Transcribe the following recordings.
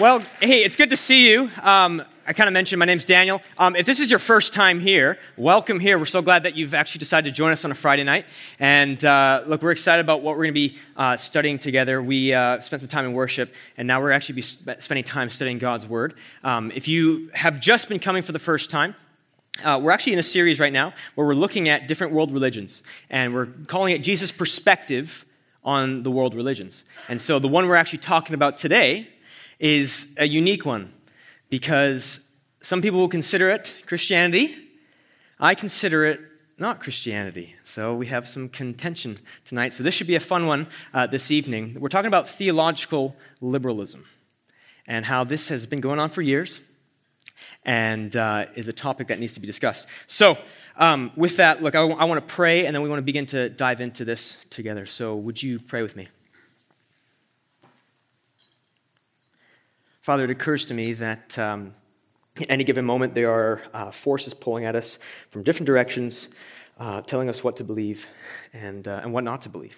Well, hey, it's good to see you. I kind of mentioned my name's Daniel. If this is your first time here, welcome here. We're so glad that you've actually decided to join us on a Friday night. And look, we're excited about what we're going to be studying together. We spent some time in worship, and now we're actually be spending time studying God's Word. If you have just been coming for the first time, we're actually in a series right now where we're looking at different world religions, and we're calling it Jesus' Perspective on the World Religions. And so the one we're actually talking about today is a unique one, because some people will consider it Christianity. I consider it not Christianity. So we have some contention tonight. So this should be a fun one this evening. We're talking about theological liberalism and how this has been going on for years and is a topic that needs to be discussed. So with that, look, I want to pray, and then we want to begin to dive into this together. So would you pray with me? Father, it occurs to me that at any given moment there are forces pulling at us from different directions, telling us what to believe and what not to believe.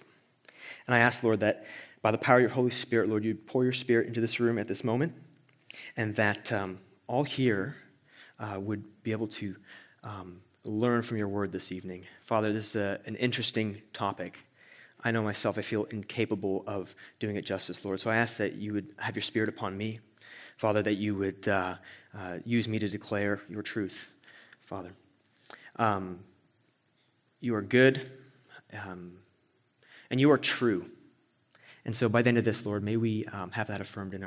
And I ask, Lord, that by the power of your Holy Spirit, Lord, you pour your Spirit into this room at this moment, and that all here would be able to learn from your word this evening. Father, this is an interesting topic. I know myself, I feel incapable of doing it justice, Lord. So I ask that you would have your Spirit upon me, Father, that you would use me to declare your truth, Father. You are good, and you are true. And so by the end of this, Lord, may we have that affirmed in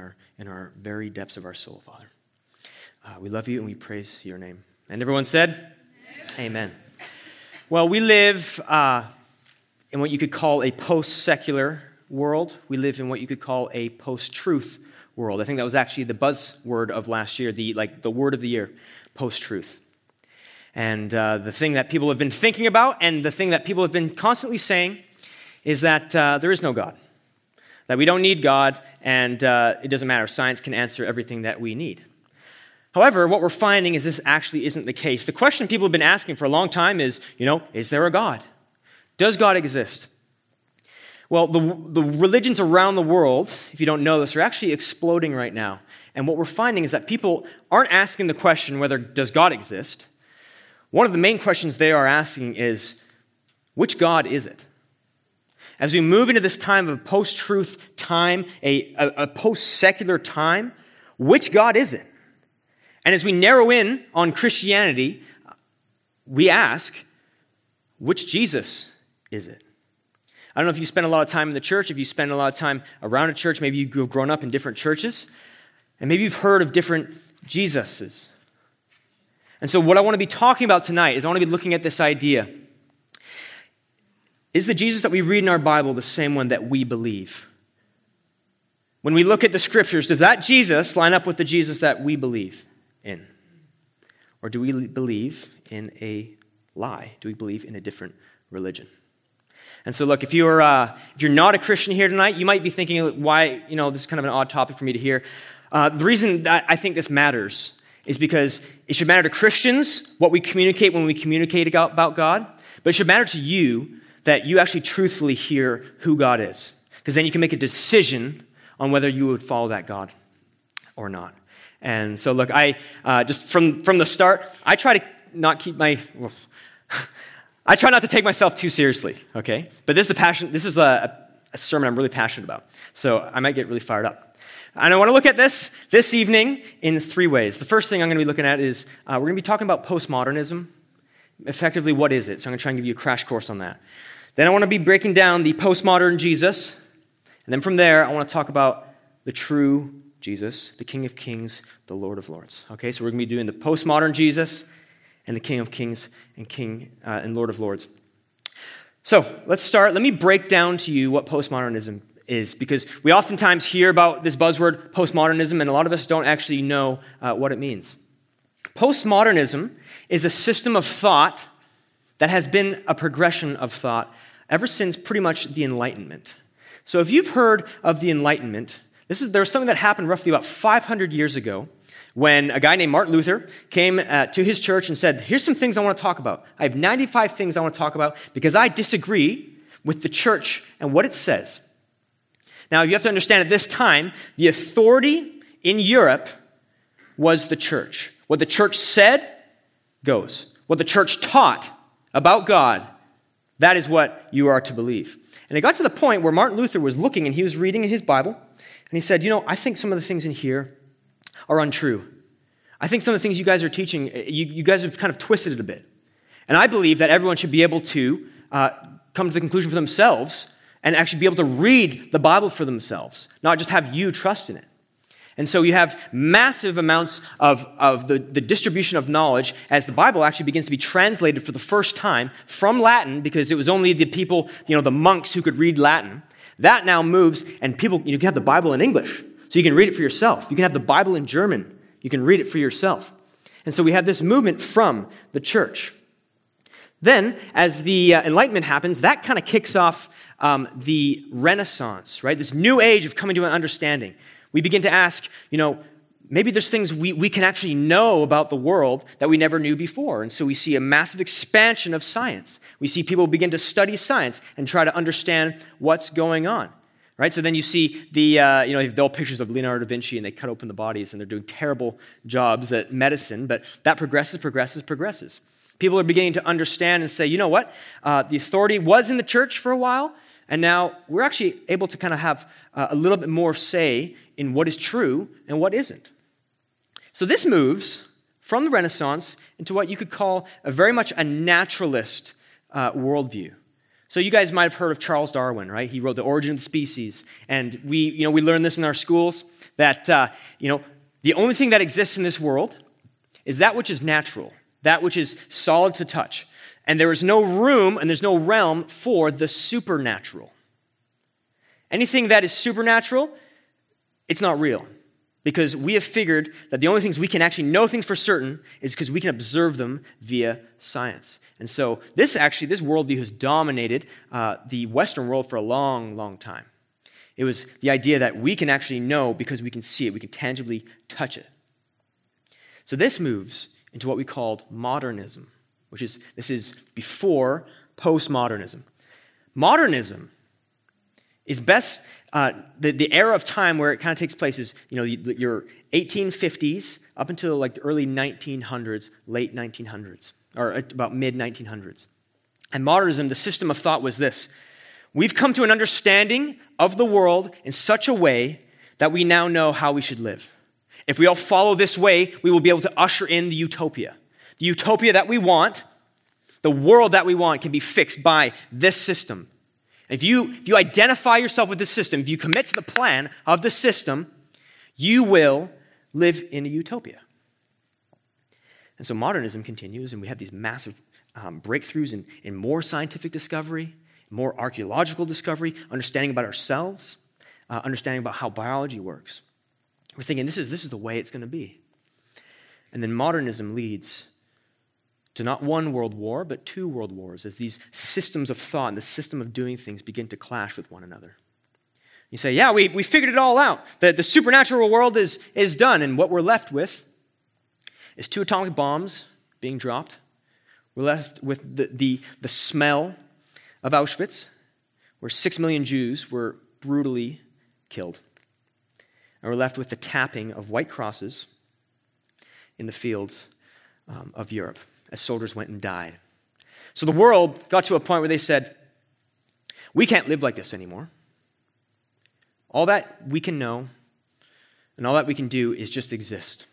our very depths of our soul, Father. We love you and we praise your name. And everyone said, Amen. Well, we live in what you could call a post-secular world. We live in what you could call a post-truth world. I think that was actually the buzzword of last year, the word of the year, post-truth. And the thing that people have been thinking about and the thing that people have been constantly saying is that there is no God, that we don't need God, and it doesn't matter. Science can answer everything that we need. However, what we're finding is this actually isn't the case. The question people have been asking for a long time is, is there a God? Does God exist? Well, the religions around the world, if you don't know this, are actually exploding right now. And what we're finding is that people aren't asking the question whether does God exist. One of the main questions they are asking is, which God is it? As we move into this time of post-truth time, a post-secular time, which God is it? And as we narrow in on Christianity, we ask, which Jesus is it? I don't know if you spend a lot of time in the church, if you spend a lot of time around a church, maybe you've grown up in different churches, and maybe you've heard of different Jesuses. And so what I want to be talking about tonight is I want to be looking at this idea. Is the Jesus that we read in our Bible the same one that we believe? When we look at the scriptures, does that Jesus line up with the Jesus that we believe in? Or do we believe in a lie? Do we believe in a different religion? And so, look, if you're not a Christian here tonight, you might be thinking, why, this is kind of an odd topic for me to hear. The reason that I think this matters is because it should matter to Christians what we communicate when we communicate about God, but it should matter to you that you actually truthfully hear who God is, because then you can make a decision on whether you would follow that God or not. And so, look, I just from the start, I try to not keep my... I try not to take myself too seriously, okay? But this is a sermon I'm really passionate about, so I might get really fired up. And I want to look at this evening in three ways. The first thing I'm going to be looking at is we're going to be talking about postmodernism. Effectively, what is it? So I'm going to try and give you a crash course on that. Then I want to be breaking down the postmodern Jesus. And then from there, I want to talk about the true Jesus, the King of Kings, the Lord of Lords. Okay, so we're going to be doing the postmodern Jesus and the King of Kings and King and Lord of Lords. So let's start. Let me break down to you what postmodernism is, because we oftentimes hear about this buzzword postmodernism, and a lot of us don't actually know what it means. Postmodernism is a system of thought that has been a progression of thought ever since pretty much the Enlightenment. So if you've heard of the Enlightenment, there was something that happened roughly about 500 years ago when a guy named Martin Luther came to his church and said, here's some things I want to talk about. I have 95 things I want to talk about because I disagree with the church and what it says. Now, you have to understand at this time, the authority in Europe was the church. What the church said goes. What the church taught about God, that is what you are to believe. And it got to the point where Martin Luther was looking and he was reading in his Bible, and he said, you know, I think some of the things in here are untrue. I think some of the things you guys are teaching, you guys have kind of twisted it a bit. And I believe that everyone should be able to come to the conclusion for themselves and actually be able to read the Bible for themselves, not just have you trust in it. And so you have massive amounts of the distribution of knowledge as the Bible actually begins to be translated for the first time from Latin, because it was only the people, you know, the monks who could read Latin. That now moves, and people, you can have the Bible in English, so you can read it for yourself. You can have the Bible in German. You can read it for yourself. And so we have this movement from the church. Then, as the Enlightenment happens, that kind of kicks off the Renaissance, right? This new age of coming to an understanding. We begin to ask, you know, maybe there's things we can actually know about the world that we never knew before. And so we see a massive expansion of science. We see people begin to study science and try to understand what's going on, right? So then you see the, you know, they'll pictures of Leonardo da Vinci, and they cut open the bodies, and they're doing terrible jobs at medicine. But that progresses. People are beginning to understand and say, you know what? The authority was in the church for a while, and now we're actually able to kind of have a little bit more say in what is true and what isn't. So this moves from the Renaissance into what you could call a very much a naturalist worldview. So you guys might have heard of Charles Darwin, right? He wrote The Origin of Species, and we learned this in our schools that the only thing that exists in this world is that which is natural, that which is solid to touch. And there is no room and there's no realm for the supernatural. Anything that is supernatural, it's not real, because we have figured that the only things we can actually know things for certain is because we can observe them via science. And so this worldview has dominated the Western world for a long, long time. It was the idea that we can actually know because we can see it, we can tangibly touch it. So this moves into what we called modernism, which is before postmodernism. Modernism is best, the era of time where it kind of takes place is, you know, your 1850s up until like the early 1900s, late 1900s, or about mid-1900s. And modernism, the system of thought was this: we've come to an understanding of the world in such a way that we now know how we should live. If we all follow this way, we will be able to usher in the utopia. The utopia that we want, the world that we want, can be fixed by this system. And if you identify yourself with this system, if you commit to the plan of the system, you will live in a utopia. And so modernism continues, and we have these massive breakthroughs in more scientific discovery, more archaeological discovery, understanding about ourselves, understanding about how biology works. We're thinking this is the way it's going to be. And then modernism leads to not one world war, but two world wars, as these systems of thought and the system of doing things begin to clash with one another. You say, yeah, we figured it all out. The supernatural world is done, and what we're left with is two atomic bombs being dropped. We're left with the smell of Auschwitz, where 6 million Jews were brutally killed. And we're left with the tapping of white crosses in the fields of Europe, as soldiers went and died. So the world got to a point where they said, we can't live like this anymore. All that we can know and all that we can do is just exist.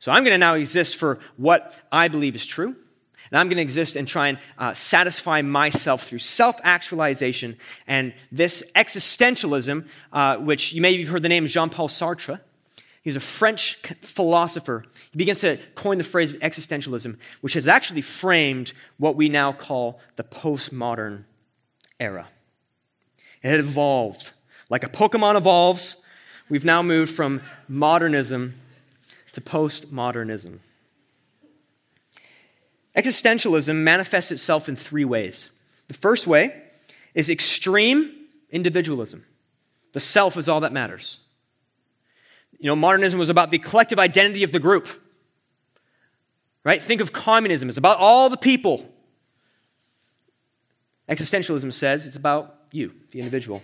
So I'm going to now exist for what I believe is true, and I'm going to exist and try and satisfy myself through self-actualization. And this existentialism, which you may have heard the name Jean-Paul Sartre. He was a French philosopher. He begins to coin the phrase existentialism, which has actually framed what we now call the postmodern era. It had evolved. Like a Pokemon evolves, we've now moved from modernism to postmodernism. Existentialism manifests itself in three ways. The first way is extreme individualism. The self is all that matters. You know, modernism was about the collective identity of the group, right? Think of communism. It's about all the people. Existentialism says it's about you, the individual.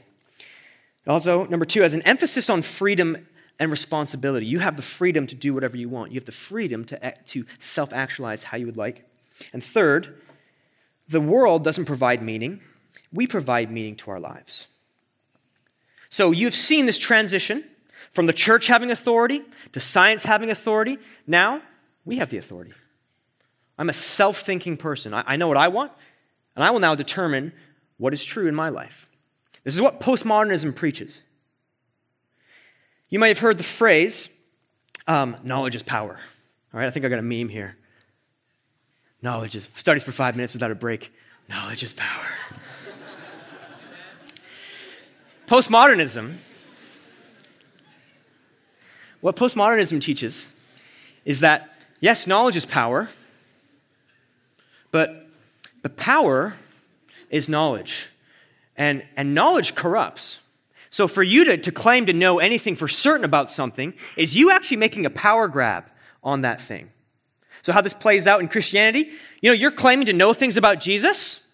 Also, number two, has an emphasis on freedom and responsibility. You have the freedom to do whatever you want. You have the freedom to self-actualize how you would like. And third, the world doesn't provide meaning. We provide meaning to our lives. So you've seen this transition from the church having authority to science having authority. Now we have the authority. I'm a self-thinking person. I know what I want, and I will now determine what is true in my life. This is what postmodernism preaches. You might have heard the phrase, knowledge is power. All right, I think I got a meme here. Knowledge is, studies for 5 minutes without a break. Knowledge is power. Postmodernism, what postmodernism teaches is that, yes, knowledge is power, but the power is knowledge, and knowledge corrupts. So for you to claim to know anything for certain about something is you actually making a power grab on that thing. So how this plays out in Christianity, you're claiming to know things about Jesus,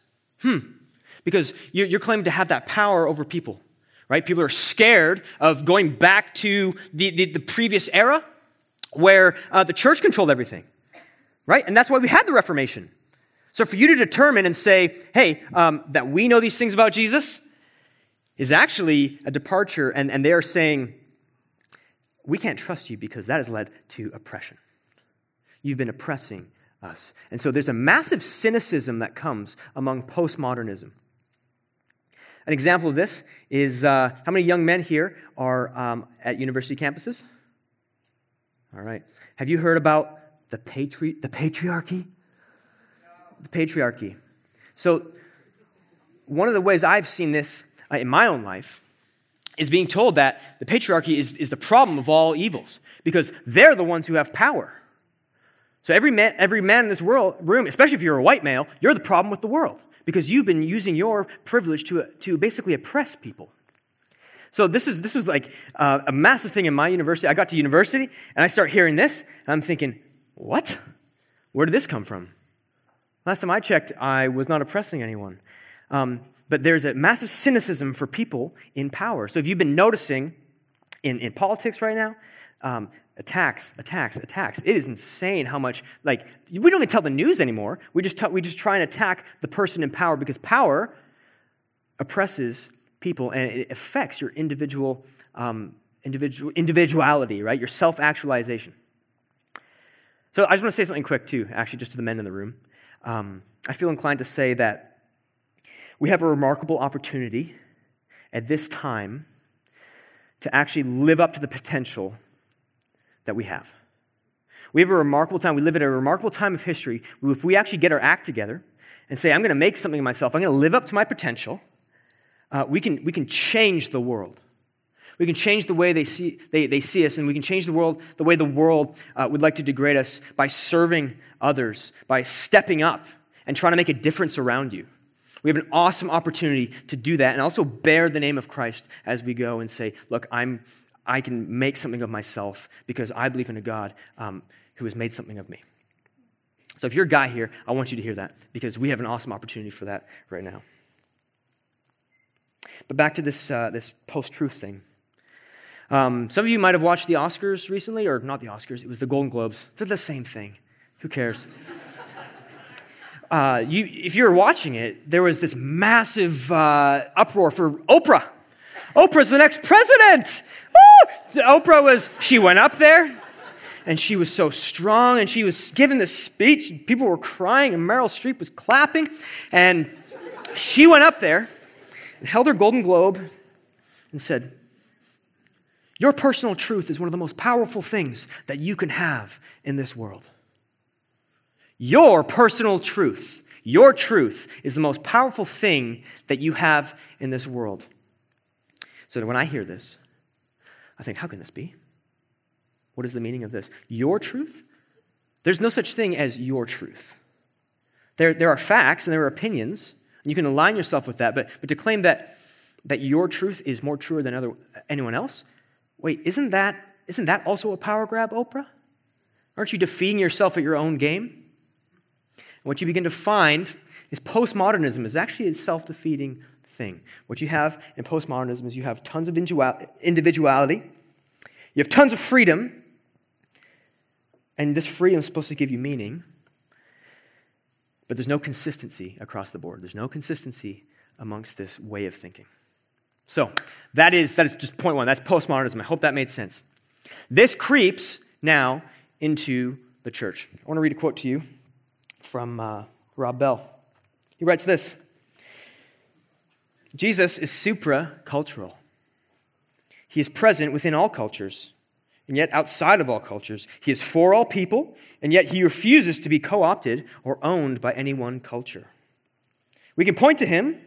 because you're claiming to have that power over people, right? People are scared of going back to the previous era where the church controlled everything, right? And that's why we had the Reformation. So for you to determine and say, hey, that we know these things about Jesus is actually a departure, and they are saying, we can't trust you because that has led to oppression. You've been oppressing us. And so there's a massive cynicism that comes among postmodernism. An example of this is, how many young men here are at university campuses? All right. Have you heard about the patriarchy? The patriarchy. So one of the ways I've seen this in my own life is being told that the patriarchy is the problem of all evils because they're the ones who have power. So every man in this room, especially if you're a white male, you're the problem with the world because you've been using your privilege to basically oppress people. So this was like a massive thing in my university. I got to university, and I start hearing this, and I'm thinking, what? Where did this come from? Last time I checked, I was not oppressing anyone. But there's a massive cynicism for people in power. So if you've been noticing in politics right now, attacks. It is insane how much, we don't even tell the news anymore. We just try and attack the person in power because power oppresses people and it affects your individuality, right? Your self-actualization. So I just want to say something quick too, actually, just to the men in the room. I feel inclined to say that we have a remarkable opportunity at this time to actually live up to the potential that we have. We have a remarkable time. We live at a remarkable time of history. If we actually get our act together and say, I'm going to make something of myself, I'm going to live up to my potential, we can change the world. We can change the way they see us, and we can change the world the way the world would like to degrade us by serving others, by stepping up and trying to make a difference around you. We have an awesome opportunity to do that and also bear the name of Christ as we go and say, look, I can make something of myself because I believe in a God who has made something of me. So if you're a guy here, I want you to hear that because we have an awesome opportunity for that right now. But back to this post-truth thing. Some of you might have watched the Oscars recently, or not the Oscars, it was the Golden Globes. They're the same thing. Who cares? If you were watching it, there was this massive uproar for Oprah. Oprah's the next president. Woo! She went up there, and she was so strong, and she was giving this speech, and people were crying, and Meryl Streep was clapping, and she went up there and held her Golden Globe and said, your personal truth is one of the most powerful things that you can have in this world. Your personal truth, your truth is the most powerful thing that you have in this world. So when I hear this, I think, how can this be? What is the meaning of this? Your truth? There's no such thing as your truth. There are facts and there are opinions, and you can align yourself with that, but to claim that your truth is more truer than anyone else, wait, isn't that also a power grab, Oprah? Aren't you defeating yourself at your own game? And what you begin to find is postmodernism is actually a self-defeating thing. What you have in postmodernism is you have tons of individuality. You have tons of freedom, and this freedom is supposed to give you meaning, but there's no consistency across the board. There's no consistency amongst this way of thinking. So that is just point one. That's postmodernism. I hope that made sense. This creeps now into the church. I want to read a quote to you from Rob Bell. He writes this: Jesus is supra-cultural. He is present within all cultures, and yet outside of all cultures. He is for all people, and yet he refuses to be co-opted or owned by any one culture. We can point to him,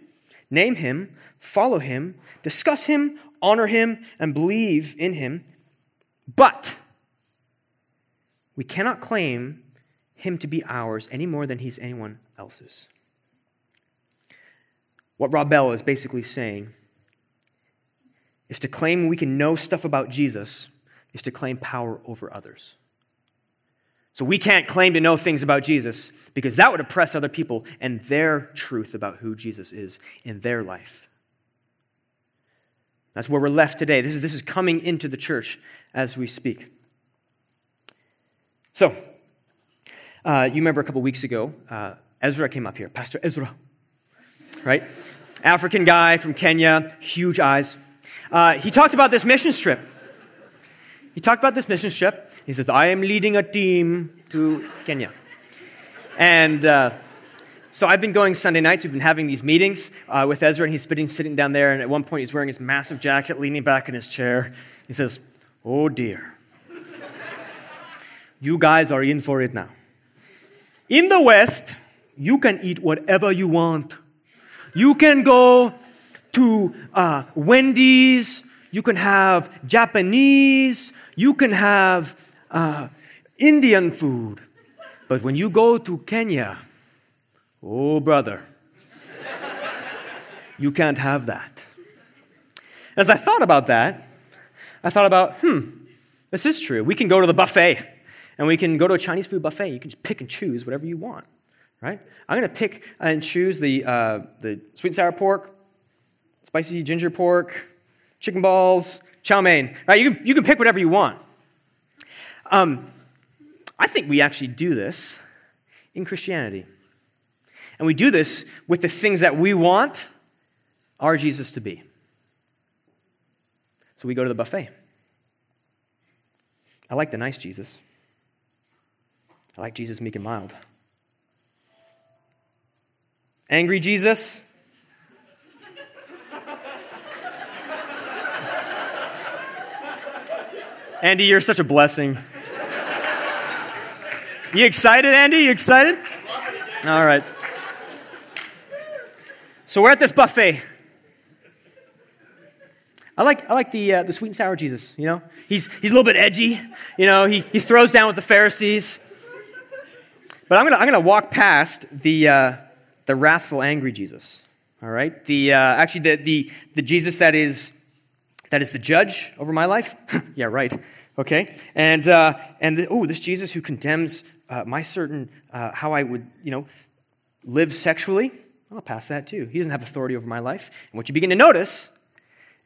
name him, follow him, discuss him, honor him, and believe in him, but we cannot claim him to be ours any more than he's anyone else's. What Rob Bell is basically saying is to claim we can know stuff about Jesus is to claim power over others. So we can't claim to know things about Jesus because that would oppress other people and their truth about who Jesus is in their life. That's where we're left today. This is coming into the church as we speak. So, you remember a couple weeks ago, Ezra came up here, Pastor Ezra, right? African guy from Kenya, huge eyes. He talked about this mission trip. He says, I am leading a team to Kenya. And so I've been going Sunday nights. We've been having these meetings with Ezra, and he's sitting down there. And at one point, he's wearing his massive jacket, leaning back in his chair. He says, oh, dear. You guys are in for it now. In the West, you can eat whatever you want. You can go to Wendy's. You can have Japanese, you can have Indian food. But when you go to Kenya, oh, brother, you can't have that. As I thought about that, I thought about, this is true. We can go to the buffet, and we can go to a Chinese food buffet. You can just pick and choose whatever you want, right? I'm going to pick and choose the sweet and sour pork, spicy ginger pork, chicken balls, chow mein, right? You can pick whatever you want. I think we actually do this in Christianity. And we do this with the things that we want our Jesus to be. So we go to the buffet. I like the nice Jesus. I like Jesus meek and mild. Angry Jesus. Andy, you're such a blessing. You excited, Andy? You excited? All right. So we're at this buffet. I like the sweet and sour Jesus. You know, he's a little bit edgy. You know, he throws down with the Pharisees. But I'm gonna walk past the wrathful, angry Jesus. All right. The Jesus that is the judge over my life? Yeah, right. Okay. And this Jesus who condemns my certain, how I would, live sexually, I'll pass that too. He doesn't have authority over my life. And what you begin to notice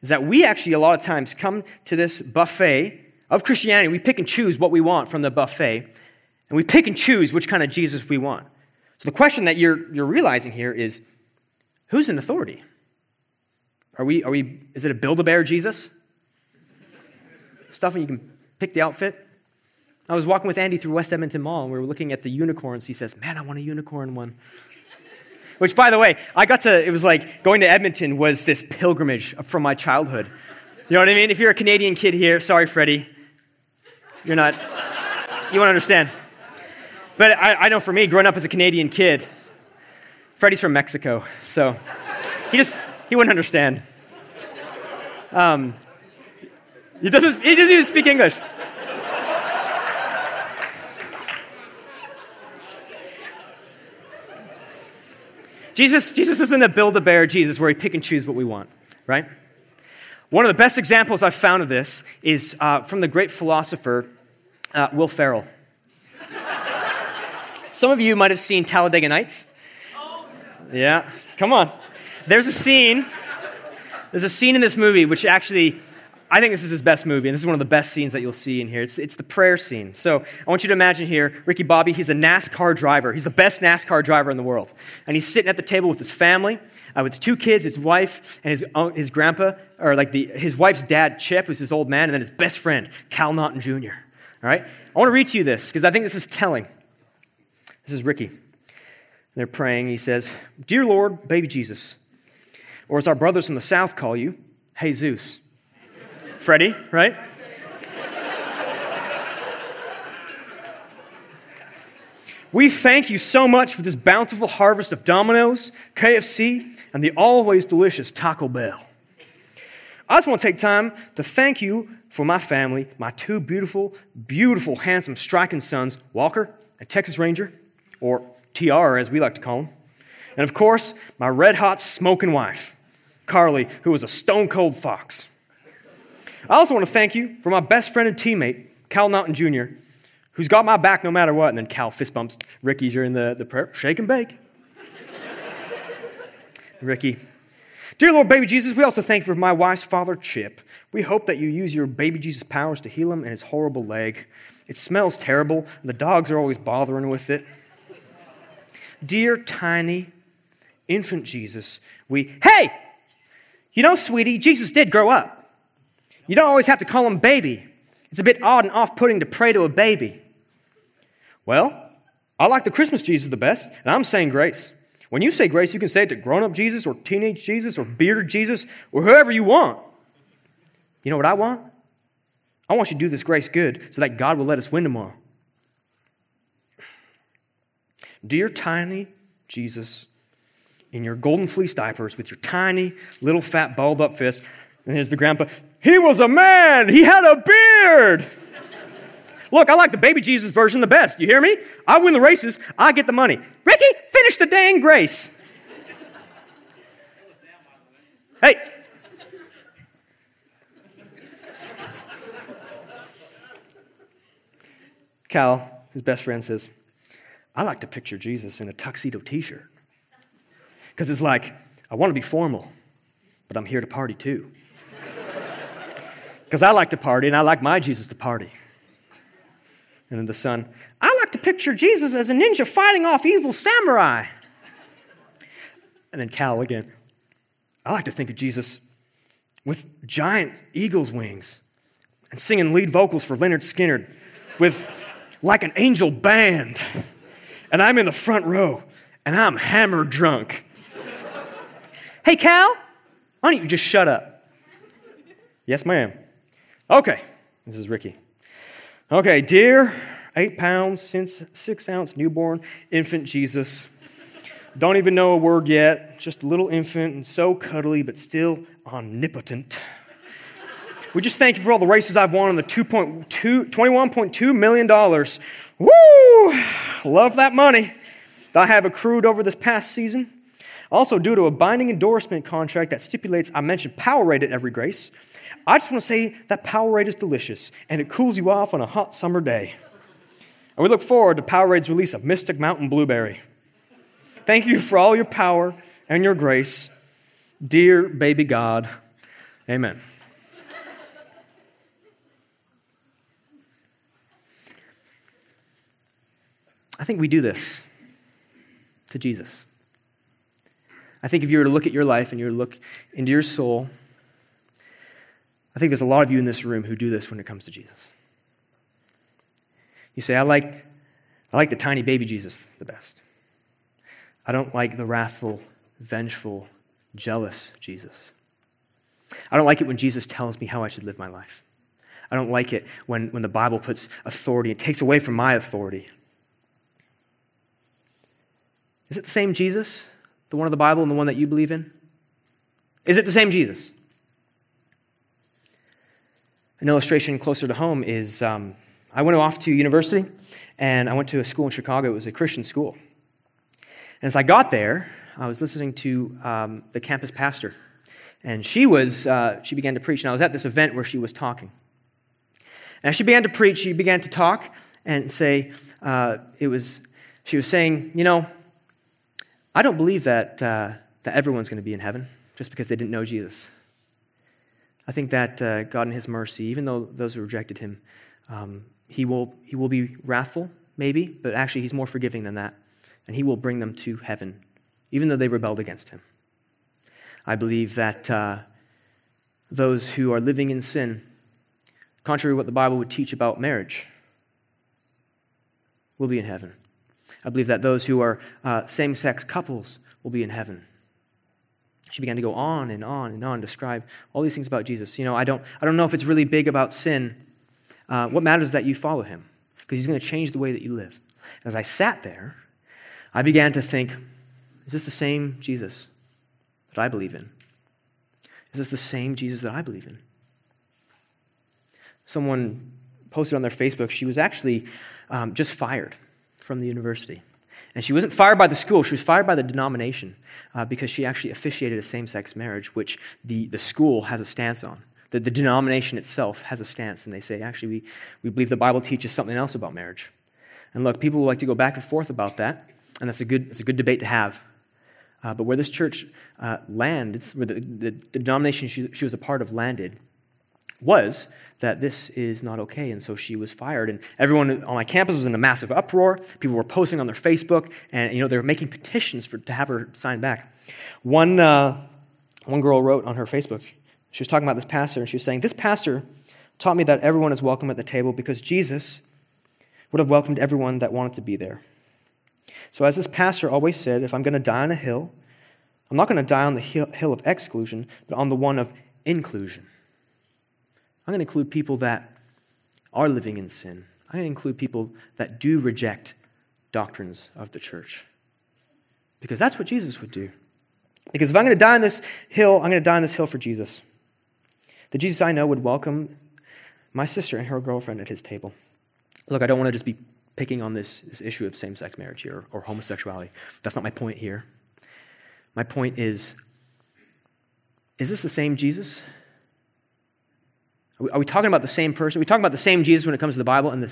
is that we actually, a lot of times, come to this buffet of Christianity. We pick and choose what we want from the buffet, and we pick and choose which kind of Jesus we want. So the question that you're realizing here is, who's in authority? Are we? Is it a Build-A-Bear Jesus? Stuff, and you can pick the outfit. I was walking with Andy through West Edmonton Mall, and we were looking at the unicorns. He says, man, I want a unicorn one. Which, by the way, it was like going to Edmonton was this pilgrimage from my childhood. You know what I mean? If you're a Canadian kid here, sorry, Freddie. You're not, you won't understand. But I know for me, growing up as a Canadian kid, Freddie's from Mexico, so he wouldn't understand. He doesn't even speak English. Jesus isn't a Build-A-Bear Jesus where he pick and choose what we want, right? One of the best examples I've found of this is from the great philosopher Will Ferrell. Some of you might have seen Talladega Nights. Yeah, come on. There's a scene in this movie which actually, I think this is his best movie, and this is one of the best scenes that you'll see in here. It's the prayer scene. So I want you to imagine here, Ricky Bobby, he's a NASCAR driver. He's the best NASCAR driver in the world. And he's sitting at the table with his family, with his two kids, his wife, and his grandpa, or like his wife's dad, Chip, who's his old man, and then his best friend, Cal Naughton Jr. All right? I want to read to you this, because I think this is telling. This is Ricky. They're praying. He says, "Dear Lord, baby Jesus," or as our brothers from the South call you, Jesus. Freddie, right? "We thank you so much for this bountiful harvest of Domino's, KFC, and the always delicious Taco Bell. I just want to take time to thank you for my family, my two beautiful, beautiful, handsome, striking sons, Walker and Texas Ranger, or TR as we like to call him, and of course, my red-hot smoking wife, Carly, who was a stone-cold fox. I also want to thank you for my best friend and teammate, Cal Naughton Jr., who's got my back no matter what." And then Cal fist bumps Ricky during the prayer. Shake and bake. Ricky. "Dear Lord, baby Jesus, we also thank you for my wife's father, Chip. We hope that you use your baby Jesus powers to heal him and his horrible leg. It smells terrible, and the dogs are always bothering with it. Dear tiny infant Jesus, we..." Hey! You know, sweetie, Jesus did grow up. You don't always have to call him baby. It's a bit odd and off-putting to pray to a baby. "Well, I like the Christmas Jesus the best, and I'm saying grace. When you say grace, you can say it to grown-up Jesus or teenage Jesus or bearded Jesus or whoever you want. You know what I want? I want you to do this grace good so that God will let us win tomorrow. Dear tiny Jesus, in your golden fleece diapers with your tiny little fat balled-up fist..." And here's the grandpa. "He was a man. He had a beard. Look, I like the baby Jesus version the best. You hear me? I win the races. I get the money. Ricky, finish the dang grace." Hey. Cal, his best friend, says, "I like to picture Jesus in a tuxedo t-shirt. Because it's like, I want to be formal. But I'm here to party too. Because I like to party, and I like my Jesus to party." And then the son, "I like to picture Jesus as a ninja fighting off evil samurai." And then Cal again, "I like to think of Jesus with giant eagle's wings and singing lead vocals for Lynyrd Skynyrd with like an angel band. And I'm in the front row, and I'm hammered drunk." Hey, Cal? Why don't you just shut up? "Yes, ma'am." "Okay." This is Ricky. "Okay, dear 8 pounds, 6 ounce newborn infant Jesus. Don't even know a word yet. Just a little infant and so cuddly but still omnipotent. We just thank you for all the races I've won and the $21.2 million. Woo! Love that money that I have accrued over this past season. Also, due to a binding endorsement contract that stipulates I mention Powerade at every grace, I just want to say that Powerade is delicious and it cools you off on a hot summer day. And we look forward to Powerade's release of Mystic Mountain Blueberry. Thank you for all your power and your grace. Dear baby God, amen." I think we do this to Jesus. I think if you were to look at your life and you were to look into your soul, I think there's a lot of you in this room who do this when it comes to Jesus. You say, I like the tiny baby Jesus the best. I don't like the wrathful, vengeful, jealous Jesus. I don't like it when Jesus tells me how I should live my life. I don't like it when the Bible puts authority, it takes away from my authority. Is it the same Jesus? The one of the Bible and the one that you believe in? Is it the same Jesus? An illustration closer to home is I went off to university, and I went to a school in Chicago. It was a Christian school. And as I got there, I was listening to the campus pastor, and she began to preach, and I was at this event where she was talking. And as she began to preach, she began to talk and say, she was saying, you know, I don't believe that everyone's going to be in heaven just because they didn't know Jesus. I think that God in his mercy, even though those who rejected him, he will be wrathful, maybe, but actually he's more forgiving than that, and he will bring them to heaven, even though they rebelled against him. I believe that those who are living in sin, contrary to what the Bible would teach about marriage, will be in heaven. I believe that those who are same-sex couples will be in heaven. She began to go on and on and on, describe all these things about Jesus. You know, I don't know if it's really big about sin. What matters is that you follow him, because he's going to change the way that you live. As I sat there, I began to think, is this the same Jesus that I believe in? Is this the same Jesus that I believe in? Someone posted on their Facebook, she was actually just fired from the university. And she wasn't fired by the school, she was fired by the denomination because she actually officiated a same-sex marriage, which the school has a stance on. The denomination itself has a stance, and they say, actually, we believe the Bible teaches something else about marriage. And look, people like to go back and forth about that, and that's a good debate to have. But where this church landed, where the denomination she was a part of landed, was that this is not okay, and so she was fired. And everyone on my campus was in a massive uproar. People were posting on their Facebook, and they were making petitions to have her sign back. One girl wrote on her Facebook, she was talking about this pastor, and she was saying, "This pastor taught me that everyone is welcome at the table because Jesus would have welcomed everyone that wanted to be there. So as this pastor always said, if I'm going to die on a hill, I'm not going to die on the hill of exclusion, but on the one of inclusion. I'm going to include people that are living in sin. I'm going to include people that do reject doctrines of the church." Because that's what Jesus would do. Because if I'm going to die on this hill, I'm going to die on this hill for Jesus. The Jesus I know would welcome my sister and her girlfriend at his table. Look, I don't want to just be picking on this issue of same-sex marriage here or homosexuality. That's not my point here. My point is this the same Jesus? Are we talking about the same person? Are we talking about the same Jesus when it comes to the Bible and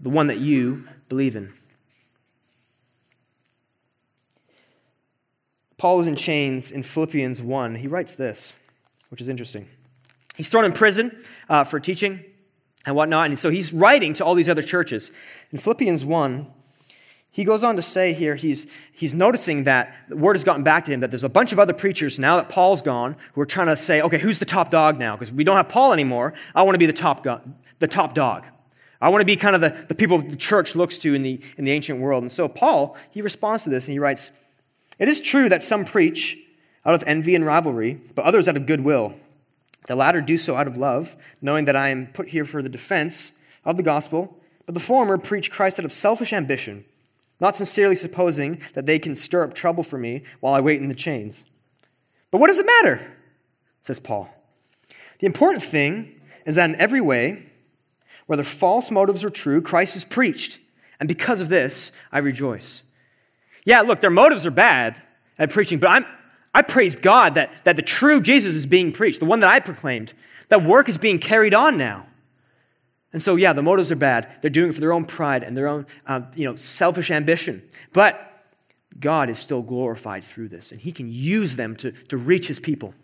the one that you believe in? Paul is in chains in Philippians 1. He writes this, which is interesting. He's thrown in prison for teaching and whatnot, and so he's writing to all these other churches. In Philippians 1, he goes on to say here, he's noticing that the word has gotten back to him, that there's a bunch of other preachers now that Paul's gone who are trying to say, okay, who's the top dog now? Because we don't have Paul anymore. I want to be the top dog. I want to be kind of the people the church looks to in the ancient world. And so Paul, he responds to this and he writes, "It is true that some preach out of envy and rivalry, but others out of goodwill. The latter do so out of love, knowing that I am put here for the defense of the gospel, but the former preach Christ out of selfish ambition, not sincerely supposing that they can stir up trouble for me while I wait in the chains. But what does it matter?" says Paul. "The important thing is that in every way, whether false motives or true, Christ is preached, and because of this, I rejoice." Yeah, look, their motives are bad at preaching, but I praise God that the true Jesus is being preached, the one that I proclaimed. That work is being carried on now. And so, yeah, the motives are bad. They're doing it for their own pride and their own, selfish ambition. But God is still glorified through this, and he can use them to reach his people.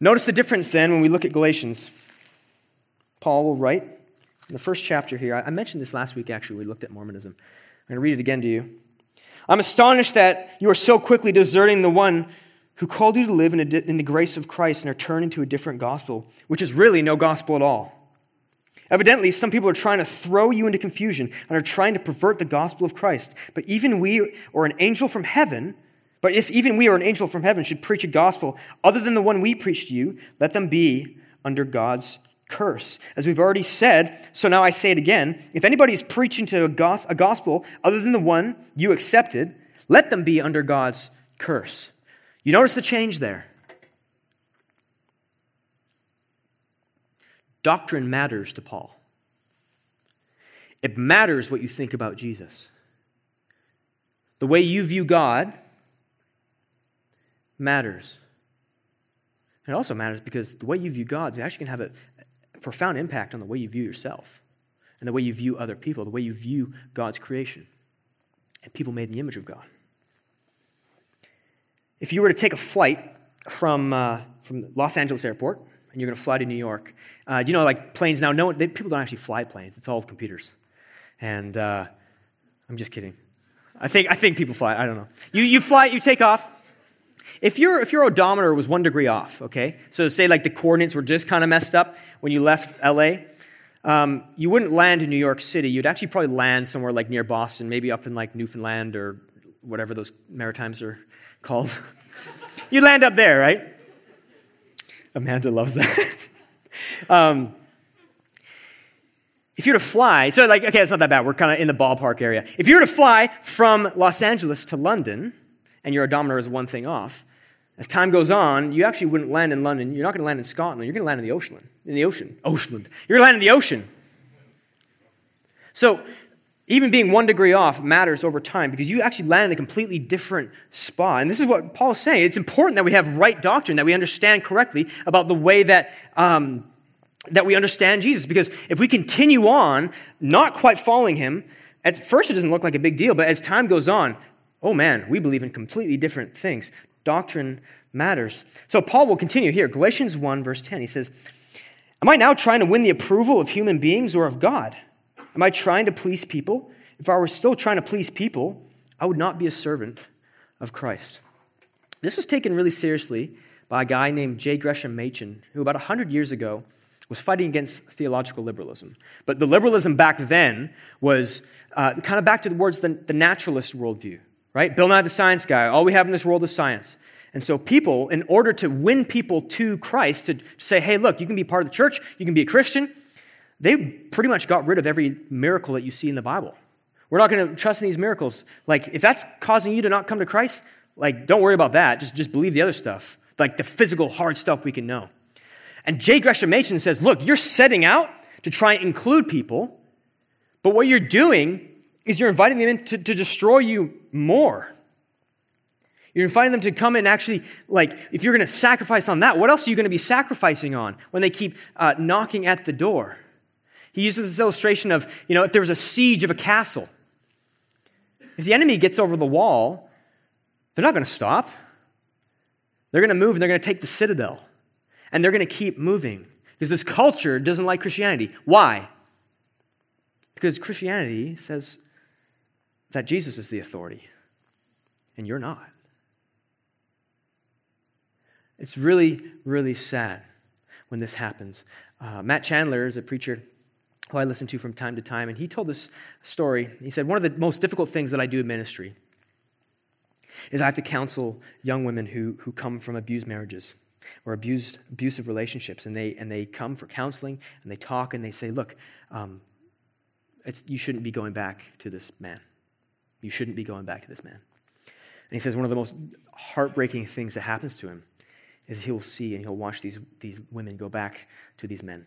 Notice the difference then when we look at Galatians. Paul will write in the first chapter here. I mentioned this last week, actually, we looked at Mormonism. I'm going to read it again to you. "I'm astonished that you are so quickly deserting the one who called you to live in the grace of Christ and are turning to a different gospel, which is really no gospel at all. Evidently, some people are trying to throw you into confusion and are trying to pervert the gospel of Christ. But if even we or an angel from heaven should preach a gospel other than the one we preached to you, let them be under God's curse. As we've already said, so now I say it again, if anybody is preaching to a gospel other than the one you accepted, let them be under God's curse." You notice the change there. Doctrine matters to Paul. It matters what you think about Jesus. The way you view God matters. And it also matters because the way you view God is actually going to have a profound impact on the way you view yourself and the way you view other people, the way you view God's creation and people made in the image of God. If you were to take a flight from Los Angeles Airport, and you're going to fly to New York. You know, like planes now, people don't actually fly planes. It's all computers. And I'm just kidding. I think people fly. I don't know. You fly. You take off. If your odometer was 1 degree off, okay, so say like the coordinates were just kind of messed up when you left L.A., you wouldn't land in New York City. You'd actually probably land somewhere like near Boston, maybe up in like Newfoundland or whatever those Maritimes are called. You'd land up there, right? Amanda loves that. If you were to fly, so like, okay, it's not that bad. We're kind of in the ballpark area. If you were to fly from Los Angeles to London, and your odometer is 1 thing off, as time goes on, you actually wouldn't land in London. You're not going to land in Scotland. You're going to land in the ocean. You're going to land in the ocean. So even being 1 degree off matters over time because you actually land in a completely different spot. And this is what Paul's saying. It's important that we have right doctrine, that we understand correctly about the way that that we understand Jesus. Because if we continue on not quite following him, at first it doesn't look like a big deal, but as time goes on, oh man, we believe in completely different things. Doctrine matters. So Paul will continue here. Galatians 1, verse 10, he says, "Am I now trying to win the approval of human beings or of God? Am I trying to please people? If I were still trying to please people, I would not be a servant of Christ." This was taken really seriously by a guy named J. Gresham Machen, who about 100 years ago was fighting against theological liberalism. But the liberalism back then was kind of back towards the naturalist worldview. Right? Bill Nye the Science Guy. All we have in this world is science. And so people, in order to win people to Christ, to say, hey, look, you can be part of the church, you can be a Christian, they pretty much got rid of every miracle that you see in the Bible. We're not going to trust in these miracles. Like, if that's causing you to not come to Christ, like, don't worry about that. Just believe the other stuff, like the physical, hard stuff we can know. And J. Gresham Machen says, look, you're setting out to try and include people, but what you're doing is you're inviting them in to destroy you more. You're inviting them to come and actually, like, if you're going to sacrifice on that, what else are you going to be sacrificing on when they keep knocking at the door? He uses this illustration of, you know, if there was a siege of a castle, if the enemy gets over the wall, they're not going to stop. They're going to move and they're going to take the citadel. And they're going to keep moving because this culture doesn't like Christianity. Why? Because Christianity says that Jesus is the authority, and you're not. It's really, really sad when this happens. Matt Chandler is a preacher who I listen to from time to time, and he told this story. He said, one of the most difficult things that I do in ministry is I have to counsel young women who come from abused marriages or abusive relationships, and they come for counseling, and they talk, and they say, look, you shouldn't be going back to this man. You shouldn't be going back to this man. And he says one of the most heartbreaking things that happens to him is he'll see and he'll watch these women go back to these men.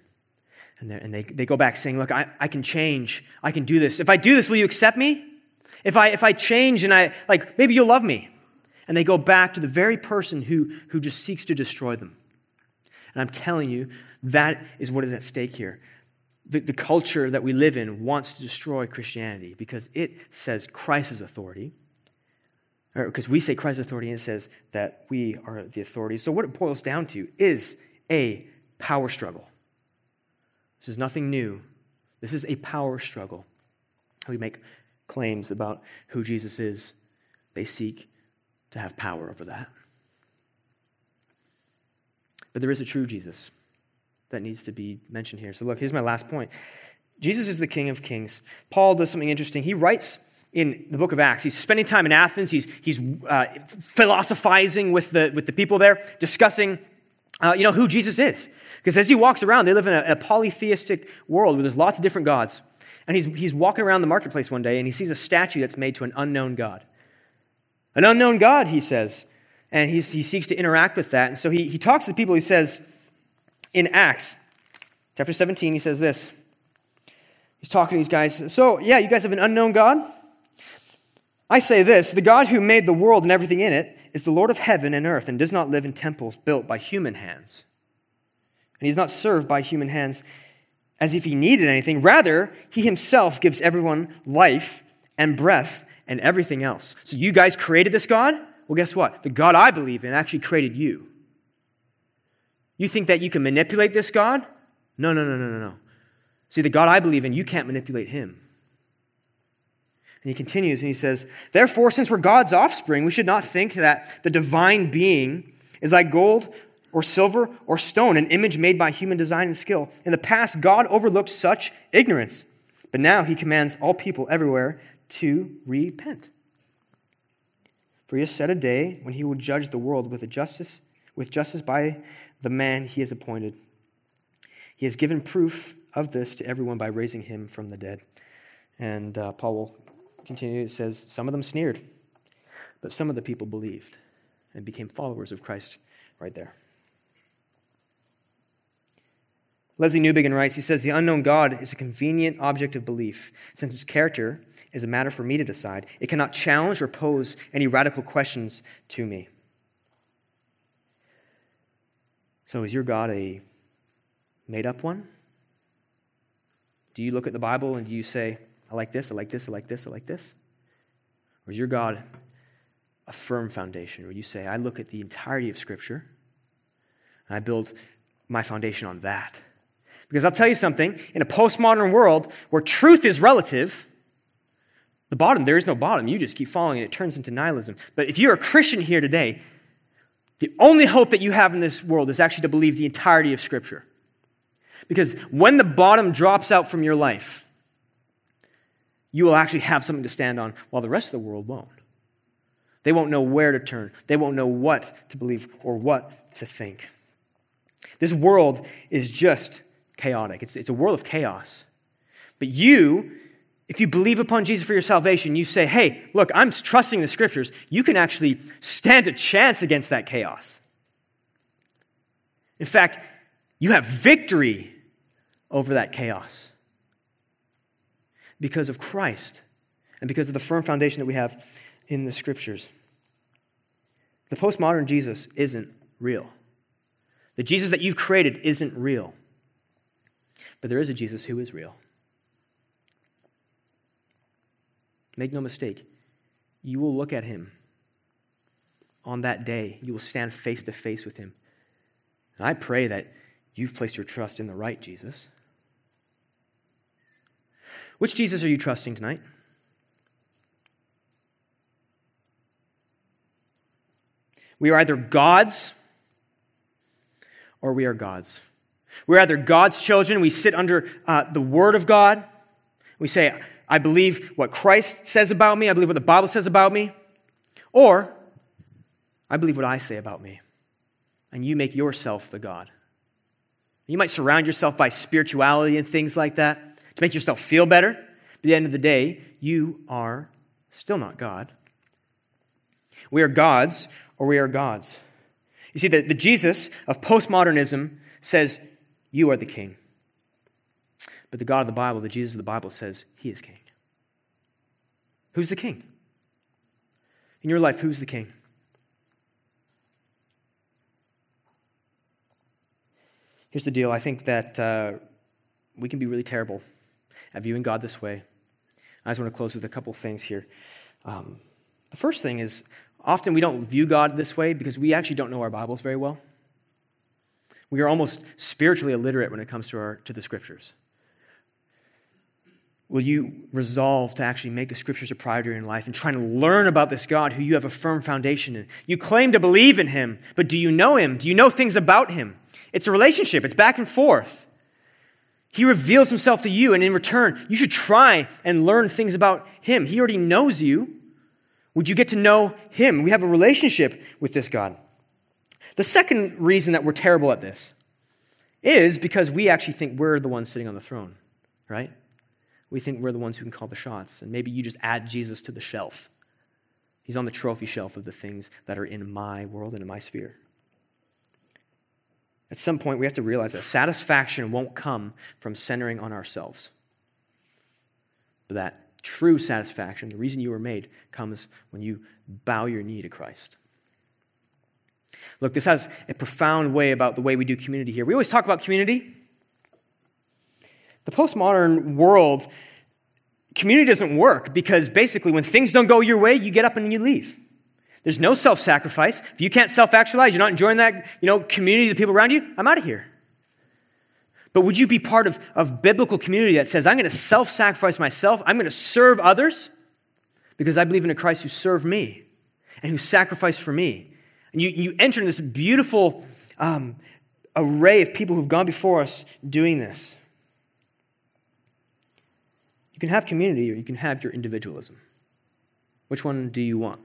And they go back saying, look, I can change. I can do this. If I do this, will you accept me? If I change and I, like, maybe you'll love me. And they go back to the very person who just seeks to destroy them. And I'm telling you, that is what is at stake here. The culture that we live in wants to destroy Christianity because it says Christ's authority, or because we say Christ's authority and it says that we are the authority. So what it boils down to is a power struggle. This is nothing new. This is a power struggle. We make claims about who Jesus is. They seek to have power over that. But there is a true Jesus that needs to be mentioned here. So look, here's my last point. Jesus is the King of Kings. Paul does something interesting. He writes in the book of Acts. He's spending time in Athens. He's philosophizing with the people there, discussing who Jesus is. Because as he walks around, they live in a polytheistic world where there's lots of different gods. And he's walking around the marketplace one day and he sees a statue that's made to an unknown god. An unknown god, he says, and he seeks to interact with that. And so he talks to the people. He says, in Acts chapter 17, he says this. He's talking to these guys. So, yeah, you guys have an unknown God? I say this, the God who made the world and everything in it is the Lord of heaven and earth and does not live in temples built by human hands. And he's not served by human hands as if he needed anything. Rather, he himself gives everyone life and breath and everything else. So you guys created this God? Well, guess what? The God I believe in actually created you. You think that you can manipulate this God? No, no, no, no, no, no. See, the God I believe in, you can't manipulate him. And he continues and he says, therefore, since we're God's offspring, we should not think that the divine being is like gold or silver or stone, an image made by human design and skill. In the past, God overlooked such ignorance, but now he commands all people everywhere to repent. For he has set a day when he will judge the world with justice by the man he has appointed. He has given proof of this to everyone by raising him from the dead. And Paul will continue. It says, some of them sneered, but some of the people believed and became followers of Christ right there. Leslie Newbigin writes, he says, the unknown God is a convenient object of belief, since his character is a matter for me to decide. It cannot challenge or pose any radical questions to me. So is your God a made-up one? Do you look at the Bible and do you say, I like this, I like this, I like this, I like this? Or is your God a firm foundation where you say, I look at the entirety of Scripture and I build my foundation on that? Because I'll tell you something, in a postmodern world where truth is relative, the bottom, there is no bottom. You just keep following and it turns into nihilism. But if you're a Christian here today, the only hope that you have in this world is actually to believe the entirety of Scripture. Because when the bottom drops out from your life, you will actually have something to stand on while the rest of the world won't. They won't know where to turn. They won't know what to believe or what to think. This world is just chaotic. It's a world of chaos. But you, if you believe upon Jesus for your salvation, you say, hey, look, I'm trusting the Scriptures. You can actually stand a chance against that chaos. In fact, you have victory over that chaos because of Christ and because of the firm foundation that we have in the Scriptures. The postmodern Jesus isn't real. The Jesus that you've created isn't real. But there is a Jesus who is real. Make no mistake, you will look at him on that day. You will stand face to face with him. And I pray that you've placed your trust in the right Jesus. Which Jesus are you trusting tonight? We are either gods or we are gods. We're either God's children. We sit under the Word of God. We say, I believe what Christ says about me. I believe what the Bible says about me. Or I believe what I say about me. And you make yourself the God. You might surround yourself by spirituality and things like that to make yourself feel better. But at the end of the day, you are still not God. We are gods or we are gods. You see, the Jesus of postmodernism says, you are the king. But the God of the Bible, the Jesus of the Bible says, he is king. Who's the king? In your life, who's the king? Here's the deal. I think that we can be really terrible at viewing God this way. I just want to close with a couple things here. The first thing is, often we don't view God this way because we actually don't know our Bibles very well. We are almost spiritually illiterate when it comes to the Scriptures. Will you resolve to actually make the Scriptures a priority in life and trying to learn about this God who you have a firm foundation in? You claim to believe in him, but do you know him? Do you know things about him? It's a relationship. It's back and forth. He reveals himself to you, and in return, you should try and learn things about him. He already knows you. Would you get to know him? We have a relationship with this God. The second reason that we're terrible at this is because we actually think we're the ones sitting on the throne, right? We think we're the ones who can call the shots. And maybe you just add Jesus to the shelf. He's on the trophy shelf of the things that are in my world and in my sphere. At some point, we have to realize that satisfaction won't come from centering on ourselves. But that true satisfaction, the reason you were made, comes when you bow your knee to Christ. Look, this has a profound way about the way we do community here. We always talk about community. The postmodern world, community doesn't work because basically when things don't go your way, you get up and you leave. There's no self-sacrifice. If you can't self-actualize, you're not enjoying that, community, the people around you, I'm out of here. But would you be part of biblical community that says, I'm going to self-sacrifice myself, I'm going to serve others, because I believe in a Christ who served me and who sacrificed for me. And you enter in this beautiful array of people who've gone before us doing this. You can have community or you can have your individualism. Which one do you want,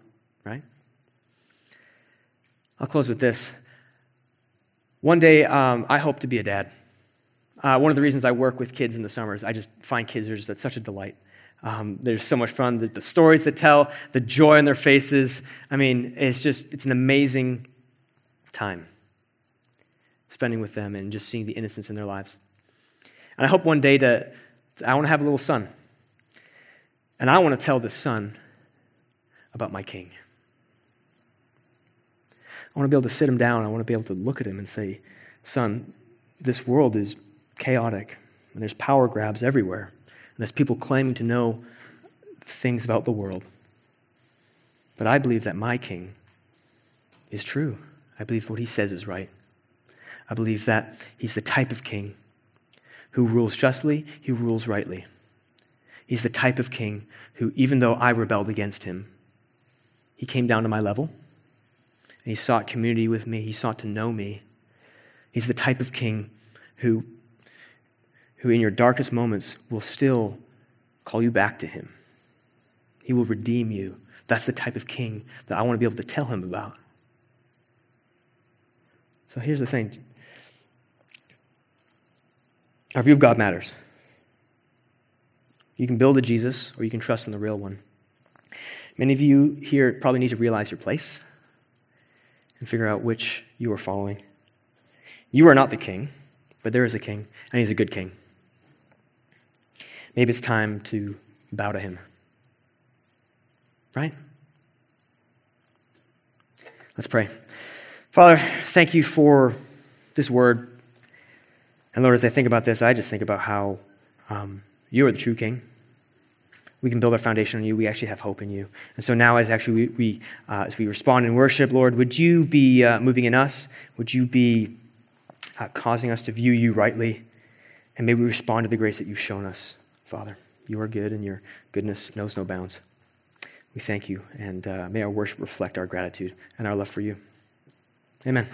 right? I'll close with this. One day, I hope to be a dad. One of the reasons I work with kids in the summer is I just find kids are just such a delight. There's so much fun. The stories they tell, the joy on their faces. I mean, it's an amazing time spending with them and just seeing the innocence in their lives. And I hope one day I want to have a little son. And I want to tell the son about my King. I want to be able to sit him down. I want to be able to look at him and say, son, this world is chaotic, and there's power grabs everywhere, and there's people claiming to know things about the world. But I believe that my King is true. I believe what he says is right. I believe that he's the type of king who rules justly, he rules rightly. He's the type of king who, even though I rebelled against him, he came down to my level, and he sought community with me, he sought to know me. He's the type of king who in your darkest moments will still call you back to him. He will redeem you. That's the type of king that I want to be able to tell him about. So here's the thing. Our view of God matters. You can build a Jesus or you can trust in the real one. Many of you here probably need to realize your place and figure out which you are following. You are not the king, but there is a king, and he's a good king. Maybe it's time to bow to him. Right? Let's pray. Father, thank you for this word. And Lord, as I think about this, I just think about how you are the true king. We can build our foundation on you. We actually have hope in you. And so now as we respond in worship, Lord, would you be moving in us? Would you be causing us to view you rightly? And may we respond to the grace that you've shown us, Father. You are good, and your goodness knows no bounds. We thank you, and may our worship reflect our gratitude and our love for you. Amen.